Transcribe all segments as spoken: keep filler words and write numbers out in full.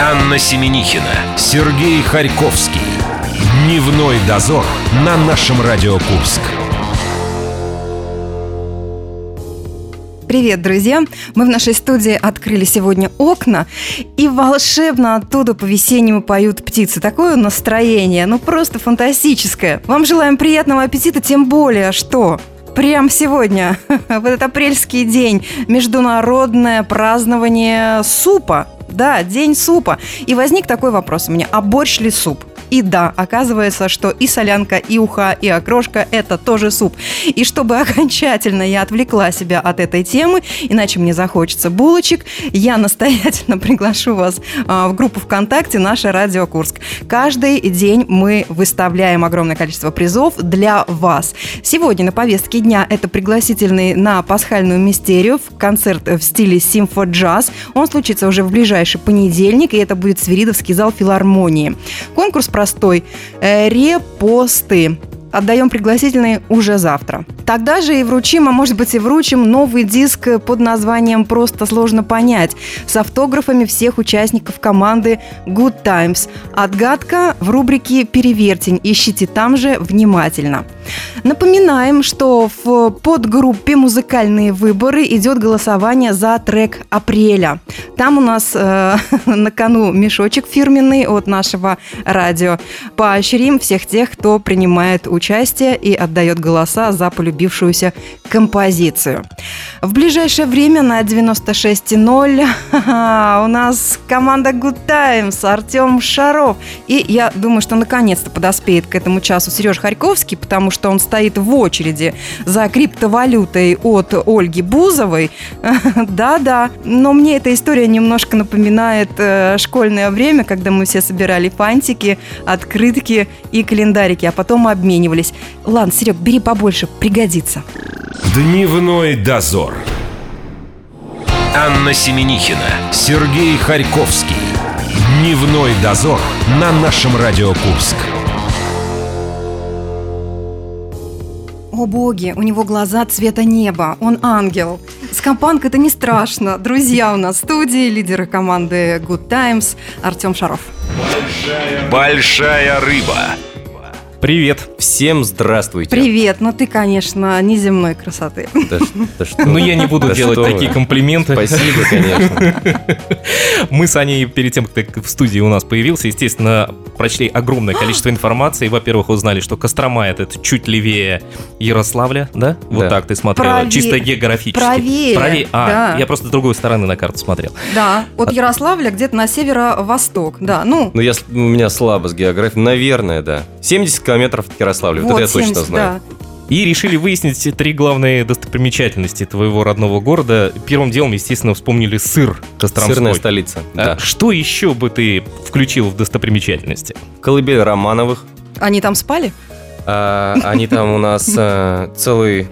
Анна Семенихина, Сергей Харьковский. Дневной дозор на нашем Радио Курск. Привет, друзья! Мы в нашей студии открыли сегодня окна, и волшебно оттуда по-весеннему поют птицы. Такое настроение, ну просто фантастическое. Вам желаем приятного аппетита, тем более, что прямо сегодня, в этот апрельский день, международное празднование супа. Да, день супа. И возник такой вопрос у меня, а борщ ли суп? И да, оказывается, что и солянка, и уха, и окрошка – это тоже суп. И чтобы окончательно я отвлекла себя от этой темы, иначе мне захочется булочек, я настоятельно приглашу вас в группу ВКонтакте «Наше Радио Курск». Каждый день мы выставляем огромное количество призов для вас. Сегодня на повестке дня это пригласительный на пасхальную мистерию, концерт в стиле симфо-джаз. Он случится уже в ближайший понедельник, и это будет Свиридовский зал филармонии. Конкурс простой. Репосты. Отдаем пригласительные уже завтра. Тогда же и вручим, а может быть и вручим, новый диск под названием «Просто сложно понять» с автографами всех участников команды Good Times. Отгадка в рубрике «Перевертень». Ищите там же внимательно. Напоминаем, что в подгруппе «Музыкальные выборы» идет голосование за трек «Апреля». Там у нас э, на кону мешочек фирменный от нашего радио. Поощрим всех тех, кто принимает участие. Участие и отдает голоса за полюбившуюся композицию. В ближайшее время на девяносто шесть ноль у нас команда Good Times, Артем Шаров. И я думаю, что наконец-то подоспеет к этому часу Сережа Харьковский, потому что он стоит в очереди за криптовалютой от Ольги Бузовой. Да-да, но мне эта история немножко напоминает школьное время, когда мы все собирали фантики, открытки и календарики, а потом обменивали. Ладно, Серег, бери побольше, пригодится. Дневной дозор. Анна Семенихина, Сергей Харьковский. Дневной дозор на нашем Радио Курск. О боги, у него глаза цвета неба, он ангел. Скампанг — это не страшно. Друзья у нас в студии, лидеры команды Good Times, Артем Шаров. Большая рыба. Привет. Всем здравствуйте. Привет. Ну ты, конечно, неземной красоты. Да, да что? Ну я не буду да делать такие вы. Комплименты. Спасибо, конечно. Мы с Аней перед тем, как ты в студии у нас появился, естественно, прочли огромное количество информации. Во-первых, узнали, что Кострома — это чуть левее Ярославля, да? Вот да. Так ты смотрела, Правее. Чисто географически. Правее. Правее. А, да. Я просто с другой стороны на карту смотрел. Да, от Ярославля где-то на северо-восток, да. Ну, ну я, у меня слабо с географией, наверное, да. семьдесят километров. Километров от Ярославля, вот, вот это я семьдесят, точно знаю. Да. И решили выяснить три главные достопримечательности твоего родного города. Первым делом, естественно, вспомнили сыр костромской. Сырная столица, да. А что еще бы ты включил в достопримечательности? Колыбель Романовых. Они там спали? А, они там у нас целый...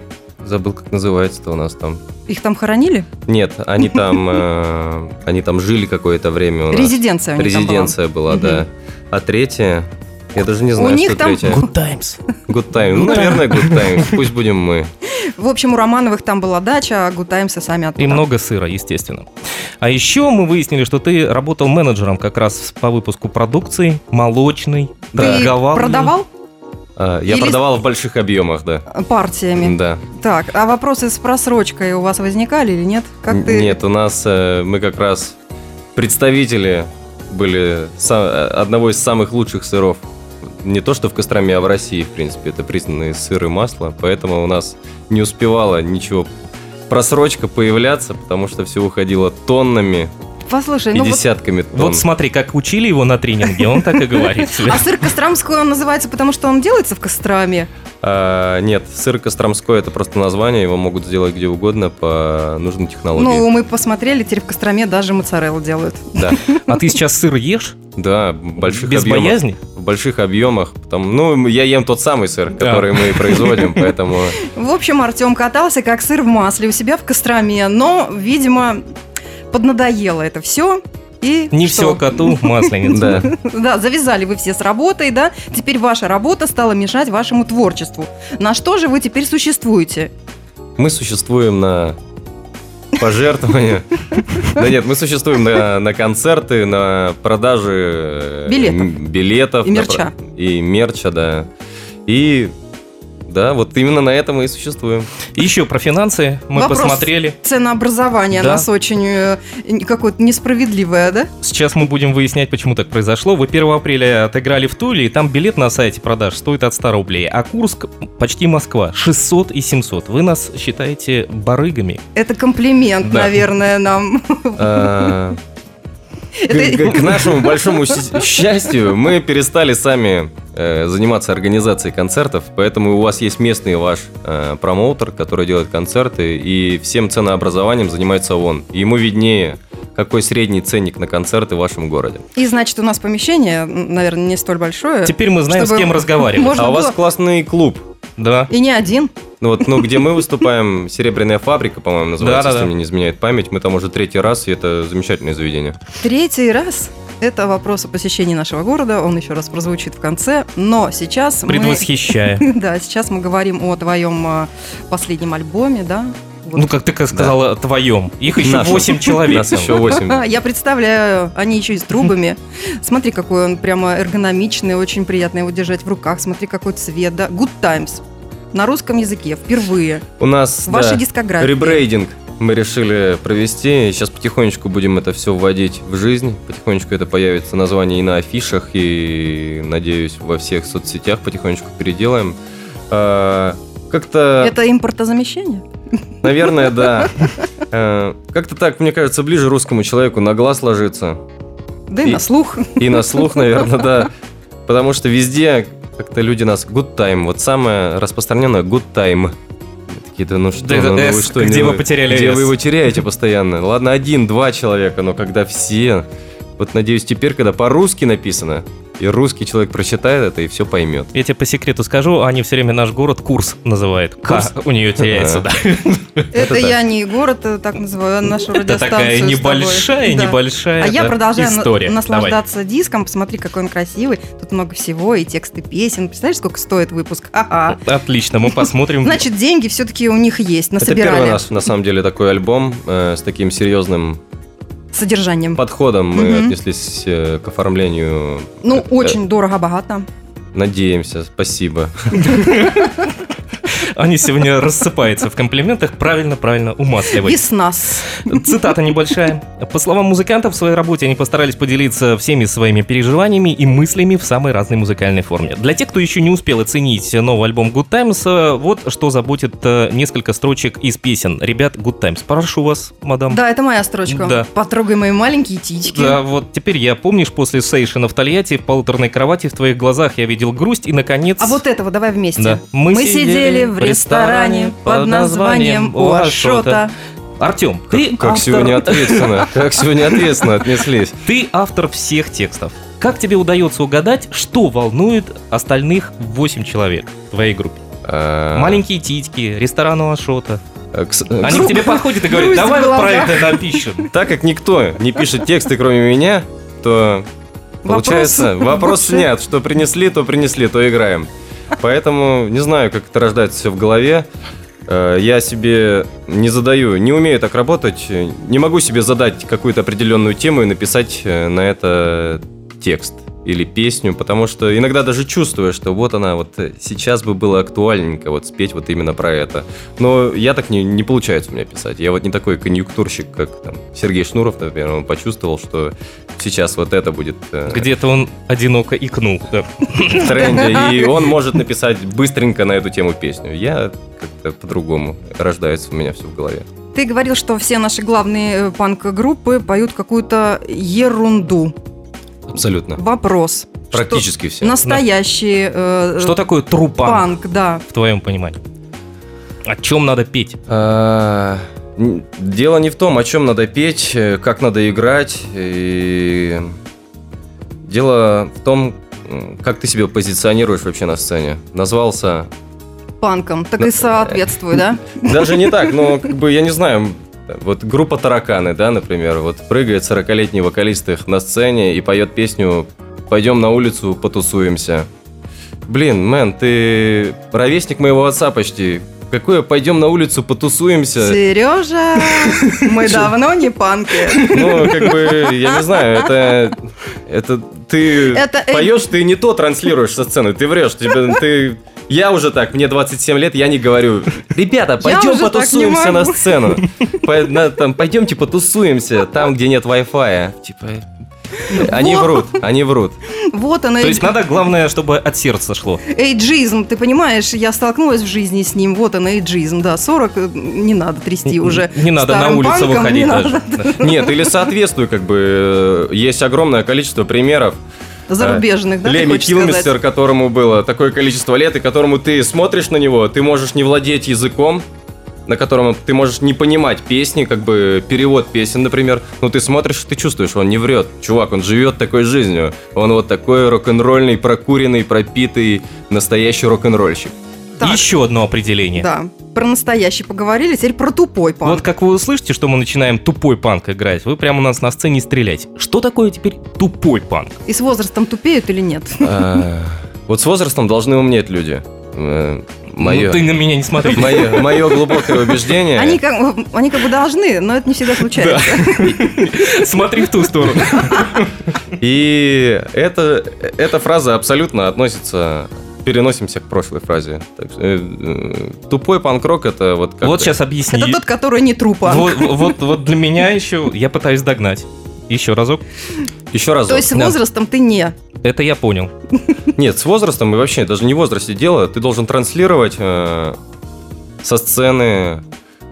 Забыл, как называется-то у нас там. Их там хоронили? Нет, они там они там жили какое-то время у нас. Резиденция у них там была. Резиденция была, да. А третья... Я даже не знаю, у что третье. У них там Good Times. Good Times. Ну, наверное, Good Times. Пусть будем мы. В общем, у Романовых там была дача, а Good Times сами оттуда. И много сыра, естественно. А еще мы выяснили, что ты работал менеджером как раз по выпуску продукции, молочной, торговал. Ты продавал? Я Или... продавал в больших объемах, да. Партиями. Да. Так, а вопросы с просрочкой у вас возникали или нет? Как ты... Нет, у нас мы как раз представители были одного из самых лучших сыров. Не то, что в Костроме, а в России, в принципе. Это признанные сыр и масло. Поэтому у нас не успевало ничего просрочка появляться, потому что все уходило тоннами. Послушай, и ну десятками вот, тонн. Вот смотри, как учили его на тренинге, он так и говорит. А сыр костромской он называется, потому что он делается в Костроме? Нет, сыр костромской — это просто название. Его могут сделать где угодно по нужной технологии. Ну, мы посмотрели, теперь в Костроме даже моцареллу делают. Да. А ты сейчас сыр ешь? Да, в больших объемах. Без боязни? В больших объемах. Ну, я ем тот самый сыр, который мы производим, поэтому... В общем, Артем катался как сыр в масле у себя в Костроме, но, видимо... Поднадоело это все. И не что? Все коту масленица. Да, завязали вы все с работой, да? Теперь ваша работа стала мешать вашему творчеству. На что же вы теперь существуете? Мы существуем на пожертвования. Да нет, мы существуем на, на концерты, на продажи билетов, билетов и мерча. На, и мерча, да. И да, вот именно на этом мы и существуем. Еще про финансы мы Вопрос посмотрели. Ценообразование, да, нас очень какое-то несправедливое, да? Сейчас мы будем выяснять, почему так произошло. Вы первого апреля отыграли в Туле, и там билет на сайте продаж стоит от ста рублей. А Курск, почти Москва, шестьсот и семьсот. Вы нас считаете барыгами. Это комплимент, да, наверное, нам. К нашему большому счастью, мы перестали сами заниматься организацией концертов, поэтому у вас есть местный ваш э, промоутер, который делает концерты, и всем ценообразованием занимается он. Ему виднее, какой средний ценник на концерты в вашем городе. И значит, у нас помещение, наверное, не столь большое. Теперь мы знаем, с кем разговаривать. А у вас классный клуб. Да. И не один. Ну вот, ну где мы выступаем, «Серебряная фабрика», по-моему, называется, если мне не изменяет память. Мы там уже третий раз, и это замечательное заведение. Третий раз? Это вопрос о посещении нашего города, он еще раз прозвучит в конце, но сейчас мы... Предвосхищая. Да, сейчас мы говорим о твоем последнем альбоме, да? Вот. Ну, как ты сказала, да, твоем. Их еще восемь человек. Нас еще восемь. Я представляю, они еще и с трубами. Смотри, какой он прямо эргономичный, очень приятно его держать в руках. Смотри, какой цвет, да? Good Times. На русском языке впервые. У нас, ваша да, дискография. Ребрейдинг мы решили провести, сейчас потихонечку будем это все вводить в жизнь, потихонечку это появится название и на афишах, и, надеюсь, во всех соцсетях потихонечку переделаем. А, как-то... Это импортозамещение? Наверное, да. А, как-то так, мне кажется, ближе русскому человеку на глаз ложится. Да и, и на слух. И на слух, наверное, да. Потому что везде как-то люди нас... Good time, вот самое распространенное good time. Какие-то, ну что, ну, ну, вы что, где не, вы потеряли, где вы его теряете постоянно. Ладно, один-два человека, но когда все. Вот надеюсь, теперь, когда по-русски написано, и русский человек прочитает это и все поймет. Я тебе по секрету скажу, они все время наш город Курс называют. Курс К у нее теряется, да. Это я не город так называю, а нашу радиостанцию. Это такая небольшая, небольшая история. А я продолжаю наслаждаться диском. Посмотри, какой он красивый. Тут много всего, и тексты песен. Представляешь, сколько стоит выпуск? Отлично, мы посмотрим. Значит, деньги все-таки у них есть, насобирали. Это первый раз, на самом деле, такой альбом с таким серьезным... содержанием. Подходом мы угу. отнеслись э, к оформлению. Ну, э, очень э, дорого-богато. Надеемся, спасибо. Они сегодня рассыпаются в комплиментах, правильно-правильно умасливают. Веснас. Цитата небольшая. По словам музыкантов, в своей работе они постарались поделиться всеми своими переживаниями и мыслями в самой разной музыкальной форме. Для тех, кто еще не успел оценить новый альбом Good Times, вот что заботит несколько строчек из песен. Ребят, Good Times, прошу вас, мадам. Да, это моя строчка. Да. Потрогай мои маленькие титьки. Да, вот теперь я, помнишь, после сейшена в Тольятти, полуторной кровати, в твоих глазах я видел грусть и, наконец... А вот этого давай вместе. Да. Мы, Мы сидели... в ресторане под названием «У Ашота». Артем, ты как, как автор... сегодня ответственно, как сегодня ответственно отнеслись. Ты автор всех текстов. Как тебе удается угадать, что волнует остальных восемь человек в твоей группе? Маленькие титьки, ресторан «У Ашота». Они к тебе подходят и говорят: давай вот про это напишем. Так как никто не пишет тексты, кроме меня, то получается вопрос снят. Что принесли, то принесли, то играем. Поэтому не знаю, как это рождается все в голове. Я себе не задаю, не умею так работать, не могу себе задать какую-то определенную тему и написать на это текст или песню, потому что иногда даже чувствую, что вот она, вот сейчас бы было актуальненько вот спеть вот именно про это. Но я так не, не получается у меня писать. Я вот не такой конъюнктурщик, как там Сергей Шнуров, например, он почувствовал, что сейчас вот это будет... Э... Где-то он одиноко икнул. Да. В тренде, и он может написать быстренько на эту тему песню. Я как-то по-другому, рождается у меня все в голове. Ты говорил, что все наши главные панк-группы поют какую-то ерунду. Абсолютно. Вопрос. Практически что, все. Настоящие. Да. Э, что такое трупанк? Панк, да. В твоем понимании. О чем надо петь? А, дело не в том, о чем надо петь, как надо играть. И... Дело в том, как ты себя позиционируешь вообще на сцене. Назвался... панком, так и соответствует, да? Даже не так, но как бы я не знаю... Вот группа «Тараканы», да, например, вот прыгает сорокалетний вокалист их на сцене и поет песню «Пойдем на улицу, потусуемся». Блин, мэн, ты ровесник моего отца почти. Какое пойдем на улицу потусуемся? Сережа, мы давно не панки. Ну, как бы, я не знаю, это... Это ты это... поешь, ты не то транслируешь со сцены, ты врешь, тебе, ты... Я уже так, мне двадцать семь лет, я не говорю: ребята, пойдем потусуемся на сцену. Пойдемте потусуемся там, где нет Wi-Fi. Типа... Они вот. врут, они врут. Вот она. То есть надо, главное, чтобы от сердца шло. Эйджизм, ты понимаешь, я столкнулась в жизни с ним. Вот он, эйджизм, да, сорок не надо трясти уже. Не надо на улицу выходить даже. Нет, или соответствую, как бы. Есть огромное количество примеров зарубежных, да, Леми Килмистер, которому было такое количество лет, и которому ты смотришь на него, ты можешь не владеть языком, на котором ты можешь не понимать песни, как бы перевод песен, например. Ну, ты смотришь, ты чувствуешь, он не врет. Чувак, он живет такой жизнью. Он вот такой рок-н-ролльный, прокуренный, пропитый, настоящий рок-н-ролльщик. Так. Еще одно определение. Да, про настоящий поговорили, теперь про тупой панк. Вот как вы услышите, что мы начинаем тупой панк играть, вы прямо у нас на сцене стрелять. Что такое теперь тупой панк? И с возрастом тупеют или нет? Вот с возрастом должны умнеть люди. Мое. Ну, ты на меня не смотри. Мое, мое глубокое убеждение. Они как, они как бы должны, но это не всегда случается. Да. Смотри в ту сторону. И это, эта фраза абсолютно относится... Переносимся к прошлой фразе. Так, э, э, тупой панк-рок — это вот как... Вот сейчас объясни. Это тот, который не трупанк. Вот, вот, вот для меня еще... Я пытаюсь догнать. Еще разок. Еще разок. То есть с возрастом да. ты не... Это я понял. Нет, с возрастом и вообще даже не в возрасте дело. Ты должен транслировать э, со сцены,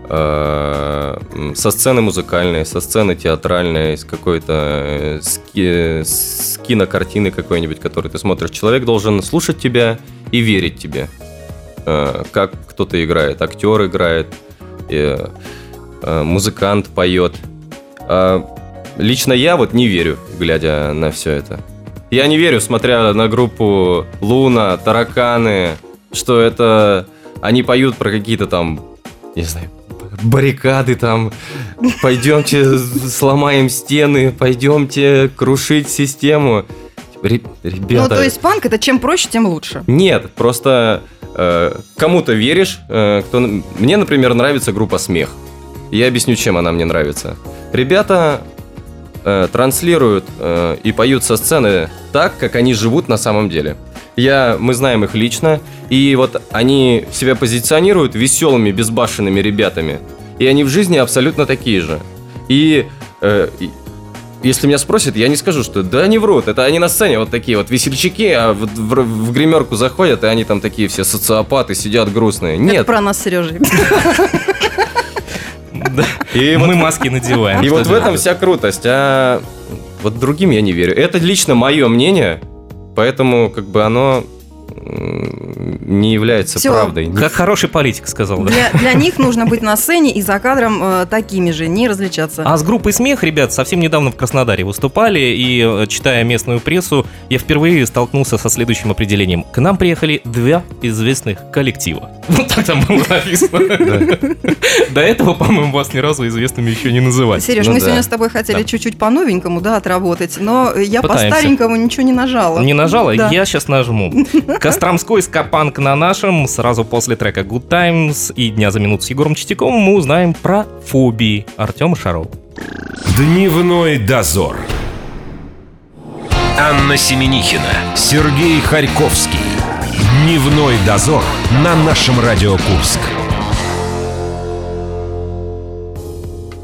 э, со сцены музыкальной, со сцены театральной, с какой-то с, э, с кинокартины какой-нибудь, которую ты смотришь. Человек должен слушать тебя и верить тебе, э, как кто-то играет, актер играет, э, э, музыкант поет. Э, лично я вот не верю, глядя на все это. Я не верю, смотря на группу Луна, Тараканы, что это они поют про какие-то там, не знаю, баррикады там, пойдемте сломаем стены, пойдемте крушить систему. Ребята... Ну, то есть панк — это чем проще, тем лучше. Нет, просто э, кому-то веришь. Э, кто... Мне, например, нравится группа «Смех». Я объясню, чем она мне нравится. Ребята... транслируют э, и поют со сцены так, как они живут на самом деле. Я, мы знаем их лично, и вот они себя позиционируют веселыми, безбашенными ребятами, и они в жизни абсолютно такие же. И э, если меня спросят, я не скажу, что да, они врут, это они на сцене вот такие вот весельчаки, а в, в, в гримерку заходят, и они там такие все социопаты, сидят грустные. Нет. Это про нас, Сережа. Да. И мы вот, маски надеваем. И вот в этом вся крутость. А вот другим я не верю. Это лично мое мнение, поэтому как бы оно не является Все. правдой. Как хороший политик сказал. Для, да. для них нужно быть на сцене и за кадром э, такими же, не различаться. А с группой «Смех», ребят, совсем недавно в Краснодаре выступали, и, читая местную прессу, я впервые столкнулся со следующим определением. К нам приехали два известных коллектива. Вот так там было написано. До этого, по-моему, вас ни разу известными еще не называли. Сереж, мы сегодня с тобой хотели чуть-чуть по-новенькому, да, отработать, но я по-старенькому ничего не нажала. Не нажала? Я сейчас нажму. Костромской ска-панк на нашем. Сразу после трека Good Times и Дня за минуту с Егором Чистяковым мы узнаем про фобии Артема Шарова. Дневной дозор. Анна Семенихина, Сергей Харьковский. Дневной дозор на нашем Радио Курск.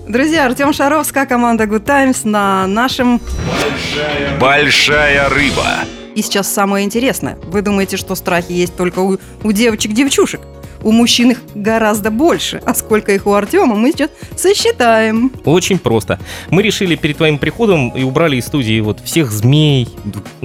Друзья, Артем Шаров, ска-команда Good Times на нашем... Большая рыба. И сейчас самое интересное. Вы думаете, что страхи есть только у, у девочек-девчушек? У мужчин их гораздо больше. А сколько их у Артема, мы сейчас сосчитаем. Очень просто. Мы решили перед твоим приходом и убрали из студии вот всех змей.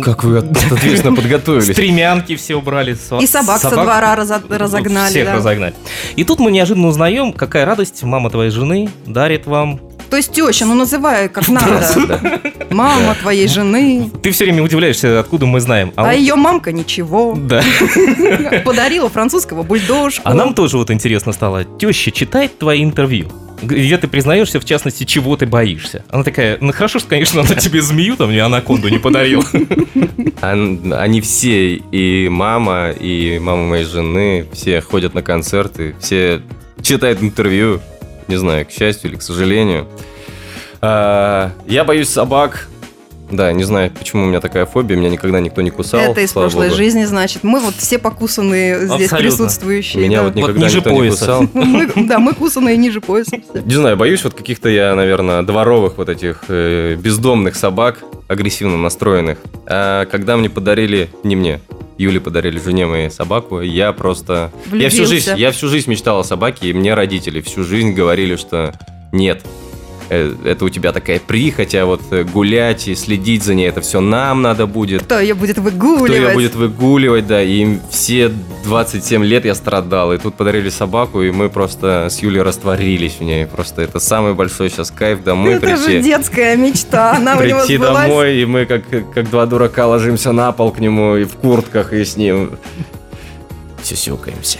Как вы ответственно подготовились. Стремянки все убрали. И собак со двора разогнали. Всех разогнали. И тут мы неожиданно узнаем, какая радость мама твоей жены дарит вам. То есть теща, ну называй как надо. Мама твоей жены. Ты все время удивляешься, откуда мы знаем. А, а вот... ее мамка ничего. Да. Подарила французского бульдожку. А нам тоже вот интересно стало. Теща читает твои интервью. где ты признаешься, в частности, чего ты боишься. Она такая, ну хорошо, что, конечно, она тебе змею, там, не анаконду не подарила. Они все, и мама, и мама моей жены, все ходят на концерты, все читают интервью, не знаю, к счастью или к сожалению. Я боюсь собак. Да, не знаю, почему у меня такая фобия, меня никогда никто не кусал. Это из прошлой Богу. Жизни, значит. Мы вот все покусанные здесь абсолютно. Присутствующие. Меня да. вот никогда вот ниже никто пояса. Не кусал. Мы, да, мы кусанные ниже пояса. Не знаю, боюсь вот каких-то я, наверное, дворовых вот этих э, бездомных собак, агрессивно настроенных. А когда мне подарили, не мне, Юле подарили, жене моей, собаку, я просто... Я всю, жизнь, я всю жизнь мечтал о собаке, и мне родители всю жизнь говорили, что нет. Это у тебя такая прихоть, а вот гулять и следить за ней, это все нам надо будет. Кто ее будет выгуливать? Кто ее будет выгуливать, да. И все двадцать семь лет я страдал. И тут подарили собаку, и мы просто с Юлей растворились в ней. Просто это самый большой сейчас кайф домой это прийти. Это же детская мечта. Она у него сбылась. Прийти домой, и мы как, как два дурака ложимся на пол к нему, и в куртках, и с ним сюсюкаемся.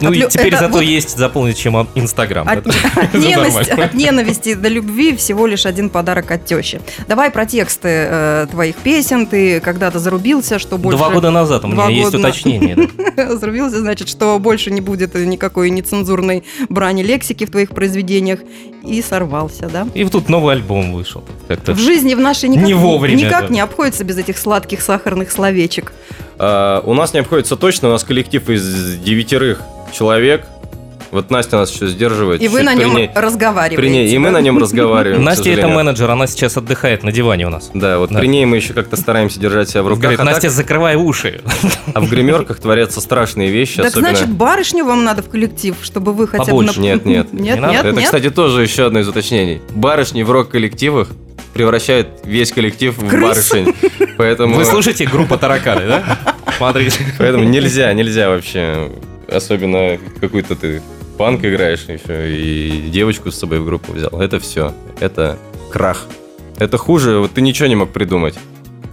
Ну от и лю... теперь это... зато есть заполнить, чем Инстаграм. От... От, ненависть... от ненависти до любви всего лишь один подарок от тещи. Давай про тексты э, твоих песен. Ты когда-то зарубился, что больше... Два года назад у меня Два есть года... уточнение. Зарубился, значит, что больше не будет никакой нецензурной брани лексики в твоих произведениях. И сорвался, да? И тут новый альбом вышел. Как-то... В жизни в нашей никак не, вовремя, никак да. не обходится без этих сладких сахарных словечек. А, у нас не обходится точно. У нас коллектив из девятерых человек. Вот Настя нас еще сдерживает. И вы на нем ней, разговариваете. Ней, да? И мы на нем разговариваем. Настя это менеджер, она сейчас отдыхает на диване у нас. Да, вот да. При ней мы еще как-то стараемся держать себя в руках. Говорит, а Настя, так... закрывай уши. А в гримерках творятся страшные вещи. Так особенно... значит, барышню вам надо в коллектив, чтобы вы хотя Побольше. бы... На... Нет, нет. нет, не нет это, нет? Кстати, тоже еще одно из уточнений. Барышни в рок-коллективах превращают весь коллектив в, в барышень. Поэтому... Вы слушаете группу «Тараканы», да? Смотрите. Поэтому нельзя, нельзя вообще... Особенно какой-то ты панк играешь еще, и девочку с собой в группу взял. Это все. Это крах. Это хуже, вот ты ничего не мог придумать.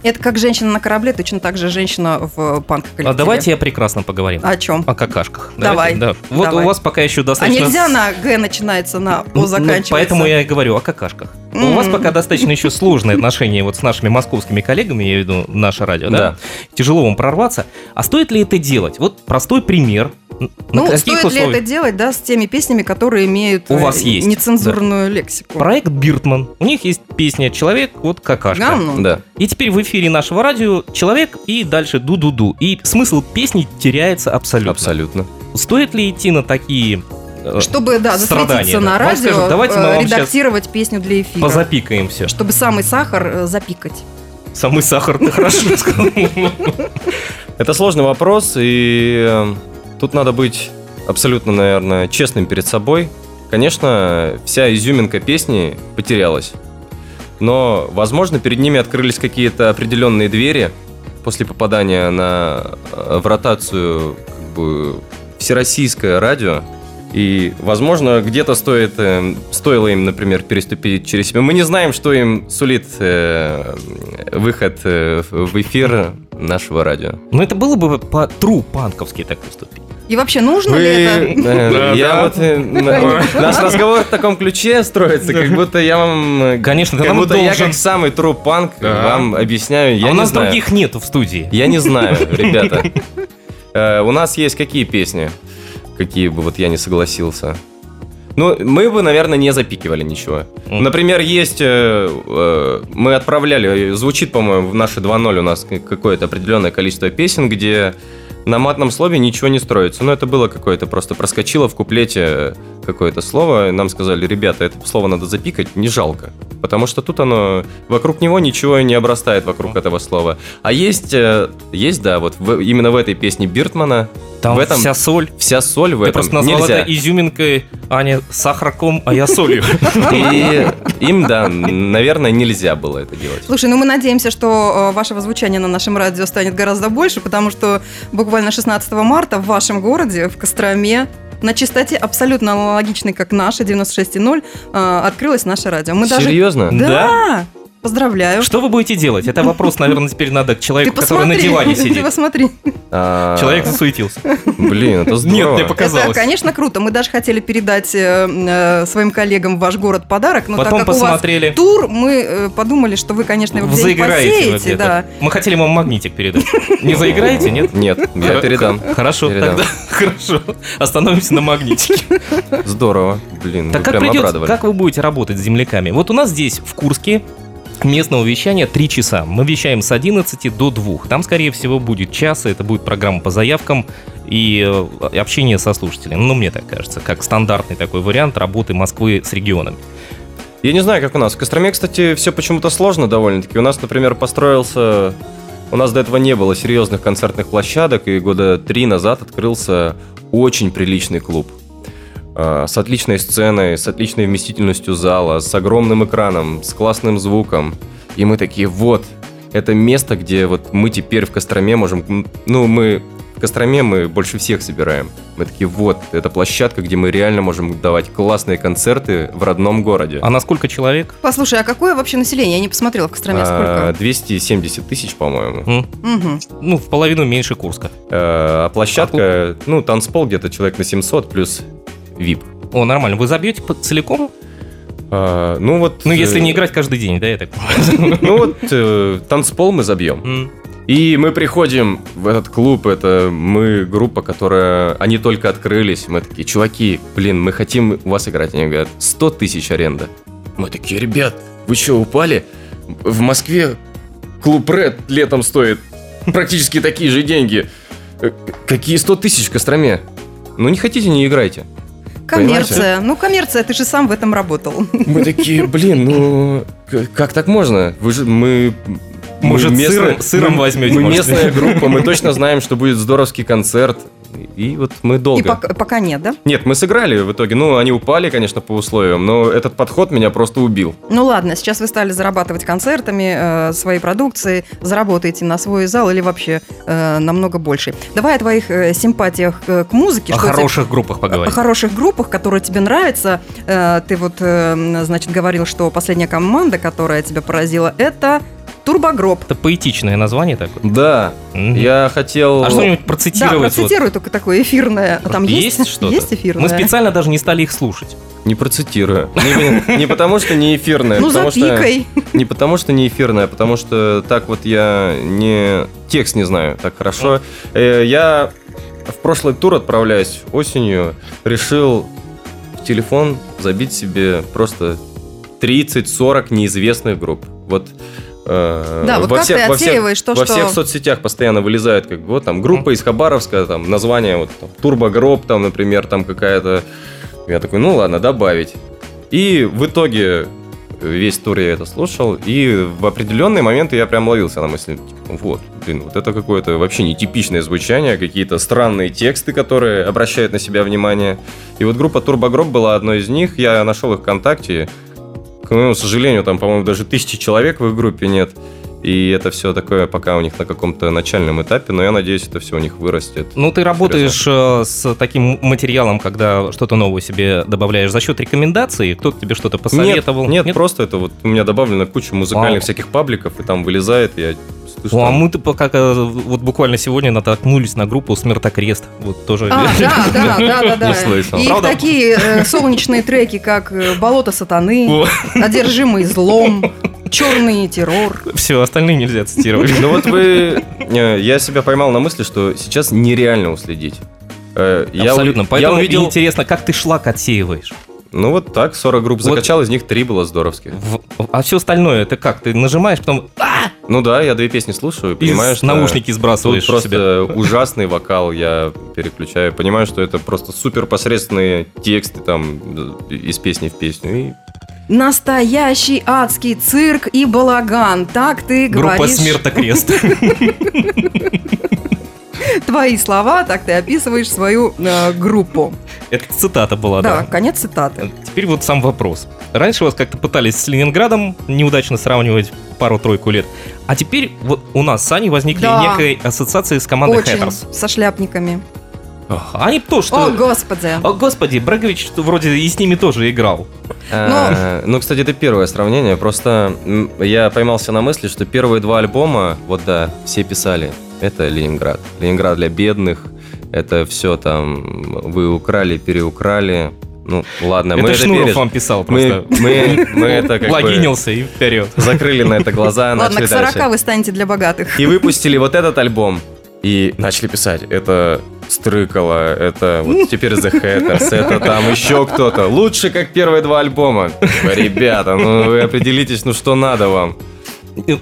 Это как женщина на корабле, точно так же женщина в панк-коллективе. А давайте я прекрасно поговорим. О чем? О какашках. Давай. Давайте, да. Вот Давай. У вас пока еще достаточно... А нельзя на «Г» начинается, на «О» заканчивается? Ну, поэтому я и говорю о какашках. Mm-hmm. У вас пока достаточно еще сложные отношения вот с нашими московскими коллегами, я веду наше радио, да? да? Тяжело вам прорваться. А стоит ли это делать? Вот простой пример. Ну, стоит условий? ли это делать, да, с теми песнями, которые имеют у вас есть. нецензурную да. лексику? Проект «Биртман». У них есть песня «Человек», вот «Какашка». Ганну. Да. И теперь в эфире нашего радио «Человек» и дальше «Ду-ду-ду». И смысл песни теряется абсолютно. Абсолютно. Стоит ли идти на такие... Чтобы, да, засветиться на радио, скажем, давайте мы редактировать песню для эфира. Позапикаем все. Чтобы самый сахар запикать. Самый сахар, ты хорошо сказал. Это сложный вопрос, и тут надо быть абсолютно, наверное, честным перед собой. Конечно, вся изюминка песни потерялась. Но, возможно, перед ними открылись какие-то определенные двери после попадания на, в ротацию как бы, всероссийское радио. И, возможно, где-то стоит, э, стоило им, например, переступить через себя. Мы не знаем, что им сулит э, выход э, в эфир нашего радио. Но это было бы по-тру панковски так поступить. И вообще, нужно Вы... ли это? Я вот... Наш разговор в таком ключе строится, как будто я вам... Конечно, как будто я как самый true панк вам объясняю. А у нас других нету в студии. Я не знаю, ребята. У нас есть какие песни? Какие бы вот я не согласился. Ну, мы бы, наверное, не запикивали ничего. Mm. Например, есть... Э, э, мы отправляли... Звучит, по-моему, в наши два ноль у нас какое-то определенное количество песен, где на матном слове ничего не строится. Ну, это было какое-то просто... Проскочило в куплете какое-то слово. Нам сказали, ребята, это слово надо запикать, не жалко. Потому что тут оно... Вокруг него ничего не обрастает, вокруг mm. этого слова. А есть... Э, есть, да, вот в, именно в этой песне Биртмана... Там в этом, вся соль. Вся соль в Ты этом. Ты просто назвал Нельзя. это изюминкой, а не сахарком, а я солью. И им, да, наверное, нельзя было это делать. Слушай, ну мы надеемся, что вашего звучания на нашем радио станет гораздо больше, потому что буквально шестнадцатого марта в вашем городе, в Костроме, на частоте абсолютно аналогичной, как наша, девяносто шесть и ноль, открылось наше радио. Мы даже... Серьезно? Да! да. Поздравляю. Что вы будете делать? Это вопрос, наверное, теперь надо к человеку, который на диване сидит. Ты посмотри. Человек засуетился. Блин, это здорово. Нет, мне показалось. Это, конечно, круто. Мы даже хотели передать своим коллегам в ваш город подарок, но так как у вас тур, мы подумали, что вы, конечно, его где-нибудь посеете. Мы хотели вам магнитик передать. Не заиграете, нет? Нет, я передам. Хорошо, тогда хорошо. Остановимся на магнитике. Здорово. Блин, вы прям обрадовали. Как вы будете работать с земляками? Вот у нас здесь, в Курске, местного вещания три часа. Мы вещаем с одиннадцати до двух. Там, скорее всего, будет час, и это будет программа по заявкам и общение со слушателями. Ну, мне так кажется, как стандартный такой вариант работы Москвы с регионами. Я не знаю, как у нас. В Костроме, кстати, все почему-то сложно довольно-таки. У нас, например, построился... У нас до этого не было серьезных концертных площадок, и года три назад открылся очень приличный клуб. С отличной сценой, с отличной вместительностью зала, с огромным экраном, с классным звуком. И мы такие, вот, это место, где вот мы теперь в Костроме можем... Ну, мы в Костроме мы больше всех собираем. Мы такие, вот, это площадка, где мы реально можем давать классные концерты в родном городе. А на сколько человек? Послушай, а какое вообще население? Я не посмотрела в Костроме, сколько? двести семьдесят тысяч, по-моему. Mm. Угу. Ну, в половину меньше Курска. А площадка, а ну, танцпол где-то человек на семьсот, плюс... ви ай пи. О, нормально. Вы забьете целиком? А, ну, вот... Ну, если э... не играть каждый день, да, я так понимаю? Ну, вот э, танцпол мы забьем. Mm. И мы приходим в этот клуб, это мы группа, которая... Они только открылись, мы такие, чуваки, блин, мы хотим у вас играть. Они говорят, сто тысяч аренда. Мы такие, ребят, вы что, упали? В Москве клуб Red летом стоит практически такие же деньги. Какие сто тысяч в Костроме? Ну, не хотите, не играйте. Коммерция. Понимаете? Ну, коммерция, ты же сам в этом работал. Мы такие, блин, ну, как так можно? Вы же, мы... Может, мы местные, сыром, сыром мы, возьмете? Мы может. Местная группа, мы точно знаем, что будет здоровский концерт. И вот мы долго... И пока, пока нет, да? Нет, мы сыграли в итоге. Ну, они упали, конечно, по условиям, но этот подход меня просто убил. Ну, ладно, сейчас вы стали зарабатывать концертами, э, своей продукцией, заработаете на свой зал или вообще э, намного больше. Давай о твоих э, симпатиях э, к музыке. О что хороших тебе... группах поговорим. О хороших группах, которые тебе нравятся. Э, ты вот, э, значит, говорил, что последняя команда, которая тебя поразила, это... Турбогроб. Это поэтичное название такое. Да. Угу. Я хотел... А что-нибудь процитировать? Да, процитирую вот. Только такое эфирное. А там есть, есть что-то? Есть эфирное. Мы специально даже не стали их слушать. Не процитирую. Не потому, что не эфирное. Ну, запикай. Не потому, что не эфирное, а потому, что так вот я не... Текст не знаю так хорошо. Я в прошлый тур, отправляясь осенью, решил в телефон забить себе просто тридцать-сорок неизвестных групп. Вот... Да, вот как ты отсеиваешь то, что... Во всех соцсетях постоянно вылезают как вот там группа из Хабаровска, там название вот там, Турбогроб, там, например, там какая-то. Я такой, ну ладно, добавить. И в итоге весь тур я это слушал, и в определенные моменты я прям ловился на мысли, типа, вот, блин, вот это какое-то вообще нетипичное звучание, какие-то странные тексты, которые обращают на себя внимание. И вот группа Турбогроб была одной из них, я нашел их ВКонтакте. К моему сожалению, там, по-моему, даже тысячи человек в их группе нет. И это все такое пока у них на каком-то начальном этапе, но я надеюсь, это все у них вырастет. Ну, ты работаешь э, с таким материалом, когда что-то новое себе добавляешь за счет рекомендаций, кто-то тебе что-то посоветовал? Нет, нет, нет? Просто это вот у меня добавлена куча музыкальных а. всяких пабликов, и там вылезает, и я... Ну, а мы-то пока, вот буквально сегодня натолкнулись на группу «Смертокрест». Вот тоже. А, да, да, да, да, да. И их такие э, солнечные треки, как «Болото сатаны», «Одержимый злом», «Черный террор». Все, остальные нельзя цитировать. Ну вот вы... Я себя поймал на мысли, что сейчас нереально уследить. Я, абсолютно. Поэтому я увидел... интересно, как ты шлак отсеиваешь. Ну вот так, сорок групп закачал, вот. Из них три было здоровских. В... А все остальное, это как? Ты нажимаешь, потом... А! Ну да, я две песни слушаю, понимаешь... Из наушники сбрасываешь просто себя. Ужасный вокал я переключаю. Понимаю, что это просто супер посредственные тексты там из песни в песню. И... Настоящий адский цирк и балаган, так ты говоришь. Группа «Смертокрест». Твои слова, так ты описываешь свою э, группу. Это цитата была, да? Да, конец цитаты. Теперь вот сам вопрос. Раньше вас как-то пытались с Ленинградом неудачно сравнивать пару-тройку лет. А теперь вот у нас с Аней возникли да. некой ассоциации с командой Hatters. Очень, со шляпниками. Они то, что... О, господи. О, господи, Брэгович вроде и с ними тоже играл. А, ну, кстати, это первое сравнение. Просто я поймался на мысли, что первые два альбома, вот да, все писали, это Ленинград. Ленинград для бедных. Это все там вы украли, переукрали. Ну, ладно, это мы Шнуров это переж... вам писал просто. Мы, мы, мы это как логинился и вперед. Закрыли на это глаза. Ладно, к сорока вы станете для богатых. И выпустили вот этот альбом. И начали писать. Это Стрыкало, это вот теперь The Hatters, это там еще кто-то. Лучше, как первые два альбома. Ребята, ну вы определитесь, ну что надо вам.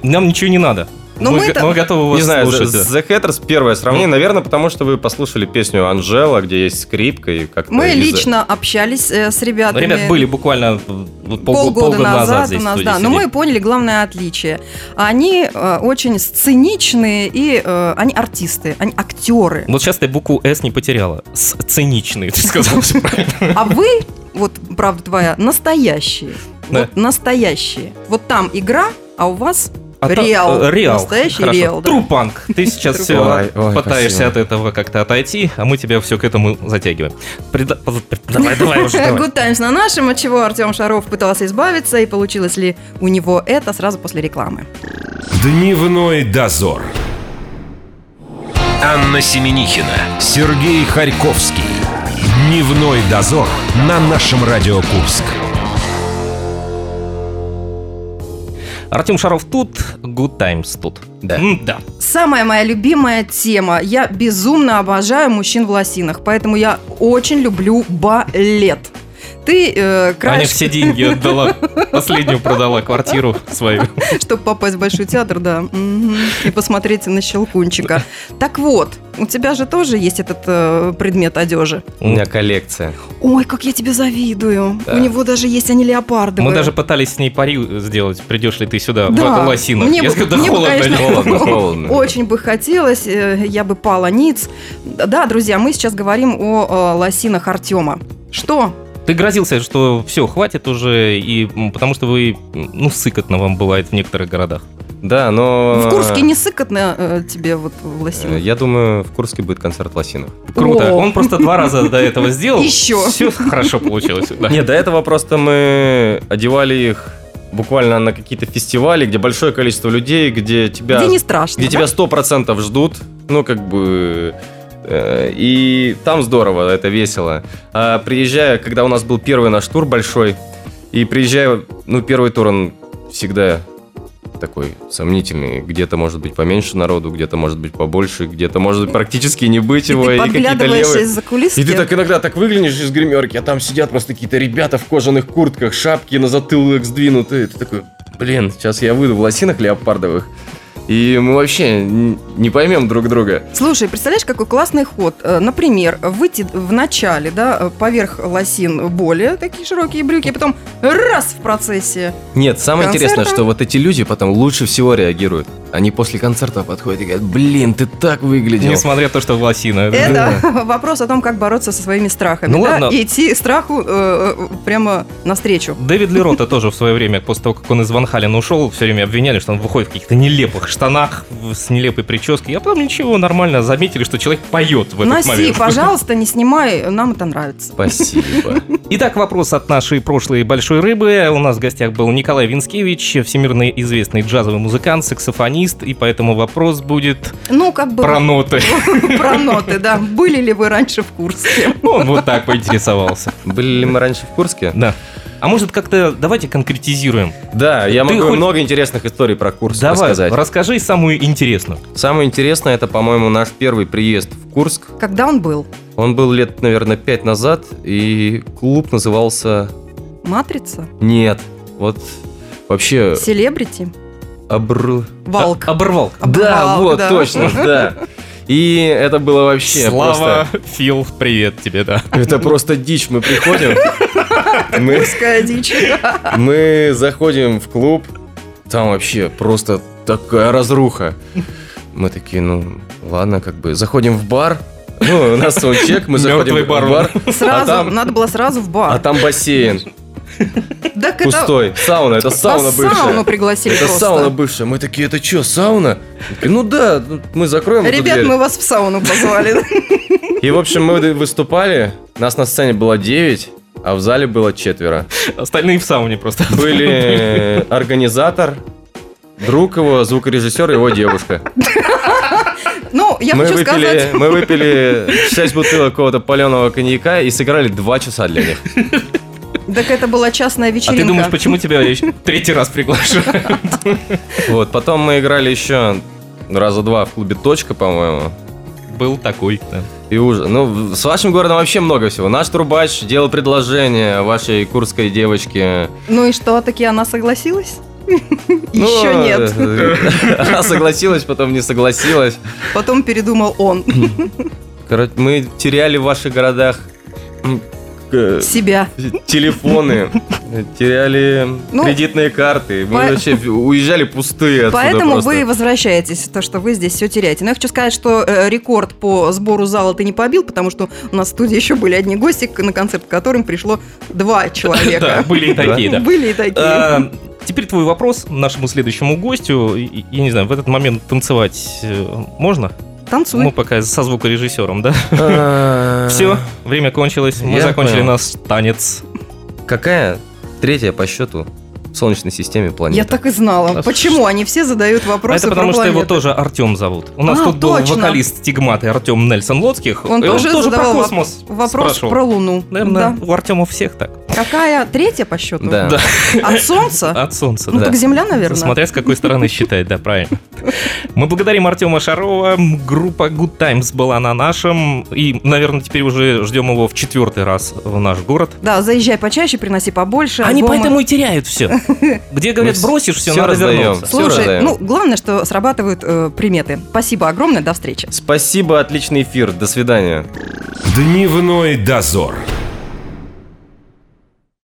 Нам ничего не надо. Но мы, мы, это... мы готовы вас не знаю, слушать. The, The Hatters первое сравнение, ну, наверное, потому что вы послушали песню «Анжела», где есть скрипка и как-то... Мы Лиза... лично общались э, с ребятами. Ребят были буквально полгода, полгода назад, назад здесь у нас, да. Но мы поняли главное отличие. Они э, очень сценичные и э, они артисты, они актеры. Вот сейчас ты букву «С» не потеряла. Сценичные, ты сказала все правильно. А вы, вот правда твоя, настоящие. Вот настоящие. Вот там игра, а у вас... А реал. Та, реал. Настоящий хорошо. Реал, да. Трупанк. Ты сейчас все ой, ой, пытаешься спасибо. От этого как-то отойти, а мы тебя все к этому затягиваем. Преда... Давай, давай уже, давай. Good Times на нашем, от чего Артем Шаров пытался избавиться, и получилось ли у него это сразу после рекламы. Дневной дозор. Анна Семенихина, Сергей Харьковский. Дневной дозор на нашем Радио Курск. Артем Шаров тут, Good Times тут. Да. М-да. Самая моя любимая тема. Я безумно обожаю мужчин в лосинах, поэтому я очень люблю балет. Ты э, краешь... Аня все деньги отдала, последнюю продала квартиру свою. Чтобы попасть в Большой театр, да. И посмотреть на Щелкунчика. Так вот, у тебя же тоже есть этот э, предмет одежи. У меня коллекция. Ой, как я тебе завидую. Да. У него даже есть они леопардовые. Мы даже пытались с ней пари сделать, придешь ли ты сюда да. в лосинах. Мне, бы, да мне холодно, бы, конечно, холодно, холодно. Очень бы хотелось, я бы пала ниц. Да, друзья, мы сейчас говорим о, о лосинах Артема. Что? Ты грозился, что все, хватит уже, и потому что вы, ну, сыкотно вам бывает в некоторых городах. Да, но... В Курске не сыкотно э, тебе вот в лосинах? Я думаю, в Курске будет концерт лосинов. Круто. О! Он просто два раза до этого сделал. Еще. Все хорошо получилось. Нет, до этого просто мы одевали их буквально на какие-то фестивали, где большое количество людей, где тебя... Где не страшно, где тебя сто процентов ждут, ну, как бы... И там здорово, это весело. А приезжая, когда у нас был первый наш тур большой, и приезжая, ну, первый тур, он всегда такой сомнительный. Где-то может быть поменьше народу, где-то может быть побольше, где-то может быть практически не быть его. И, и ты подглядываешь из-за кулис. И ты так иногда так выглянешь из гримерки, а там сидят просто какие-то ребята в кожаных куртках, шапки на затылок сдвинутые. Ты такой, блин, сейчас я выйду в лосинах леопардовых. И мы вообще не поймем друг друга. Слушай, представляешь, какой классный ход. Например, выйти в начале, да, поверх лосин более такие широкие брюки, а потом раз в процессе. Нет, самое концерта. Интересное, что вот эти люди потом лучше всего реагируют. Они после концерта подходят и говорят, блин, ты так выглядел. Несмотря на то, что в лосинах. Это да. Вопрос о том, как бороться со своими страхами. Ну да? Ладно. И идти страху э, прямо навстречу. Дэвид Лерота тоже в свое время, после того, как он из Ван Халена ушел, все время обвиняли, что он выходит в каких-то нелепых штанах, с нелепой прической. Я потом ничего, нормально заметили, что человек поет в этот Носи, момент. Носи, пожалуйста, не снимай, нам это нравится. Спасибо. Итак, вопрос от нашей прошлой большой рыбы. У нас в гостях был Николай Винскевич, всемирно известный джазовый музыкант, саксофонист. И поэтому вопрос будет ну, как бы про ноты. Про ноты, да. Были ли вы раньше в Курске? Он вот так поинтересовался. Были ли мы раньше в Курске? Да. А может как-то давайте конкретизируем. Да, я Ты могу хоть... много интересных историй про Курск Давай, рассказать. Давай, расскажи самую интересную. Самое интересное, это, по-моему, наш первый приезд в Курск. Когда он был? Он был лет, наверное, пять назад. И клуб назывался... Матрица? Нет, вот вообще... Селебрити? Обр... Валк. А, оборвалк. Оборвалк. Да, Валк, вот, да. Точно, да. И это было вообще Слава, просто... Фил, привет тебе, да. Это просто дичь, мы приходим... Курская дичь. Мы заходим в клуб, там вообще просто такая разруха. Мы такие, ну, ладно, как бы, заходим в бар. Ну, у нас саундчек, мы заходим в бар. Сразу, надо было сразу в бар. А там бассейн. Так пустой. Это... Сауна, это сауна а бывшая. Сауну пригласили это просто. Сауна бывшая. Мы такие, это что, сауна? Ну да, мы закроем Ребят, эту дверь. Ребят, мы вас в сауну позвали. И, в общем, мы выступали. Нас на сцене было девять, а в зале было четверо. Остальные в сауне просто. Были организатор, друг его, звукорежиссер и его девушка. Ну, я мы хочу выпили, сказать... Мы выпили шесть бутылок какого-то паленого коньяка и сыграли два часа для них. Так это была частная вечеринка. А ты думаешь, почему тебя третий раз приглашают? Вот, потом мы играли еще раза два в клубе «Точка», по-моему. Был такой, да. И ужас. Ну, с вашим городом вообще много всего. Наш трубач делал предложение вашей курской девочке. Ну и что, таки она согласилась? Еще нет. Она согласилась, потом не согласилась. Потом передумал он. Короче, мы теряли в ваших городах... Себя. Телефоны, теряли ну, кредитные карты. Мы по... вообще уезжали пустые отсюда. Поэтому просто. Вы возвращаетесь, то, что вы здесь все теряете. Но я хочу сказать, что рекорд по сбору зала ты не побил, потому что у нас в студии еще были одни гости, на концерт которым пришло два человека. Да, были и такие, да. Были и такие. Теперь твой вопрос нашему следующему гостю. Я не знаю, в этот момент танцевать можно? Танцуй. Мы пока со звукорежиссером, да? Все, время кончилось, мы закончили наш танец. Какая третья по счету в Солнечной системе планета? Я так и знала. Почему они все задают вопросы про планеты? Это потому, что его тоже Артем зовут. У нас тут был вокалист «Стигматы» Артем Нельсон Лоцких. Он тоже про космос вопрос про Луну. Наверное, у Артема всех так. Какая третья по счету? Да. От Солнца? От Солнца, да. Ну так Земля, наверное. Смотря с какой стороны считать, да, правильно. Мы благодарим Артема Шарова. Группа Good Times была на нашем. И, наверное, теперь уже ждем его в четвертый раз в наш город. Да, заезжай почаще, приноси побольше. Они альбомы. Поэтому и теряют все. Где, говорят, бросишь, все, надо вернуться. Слушай, ну, главное, что срабатывают э, приметы. Спасибо огромное, до встречи. Спасибо, отличный эфир, до свидания. Дневной дозор.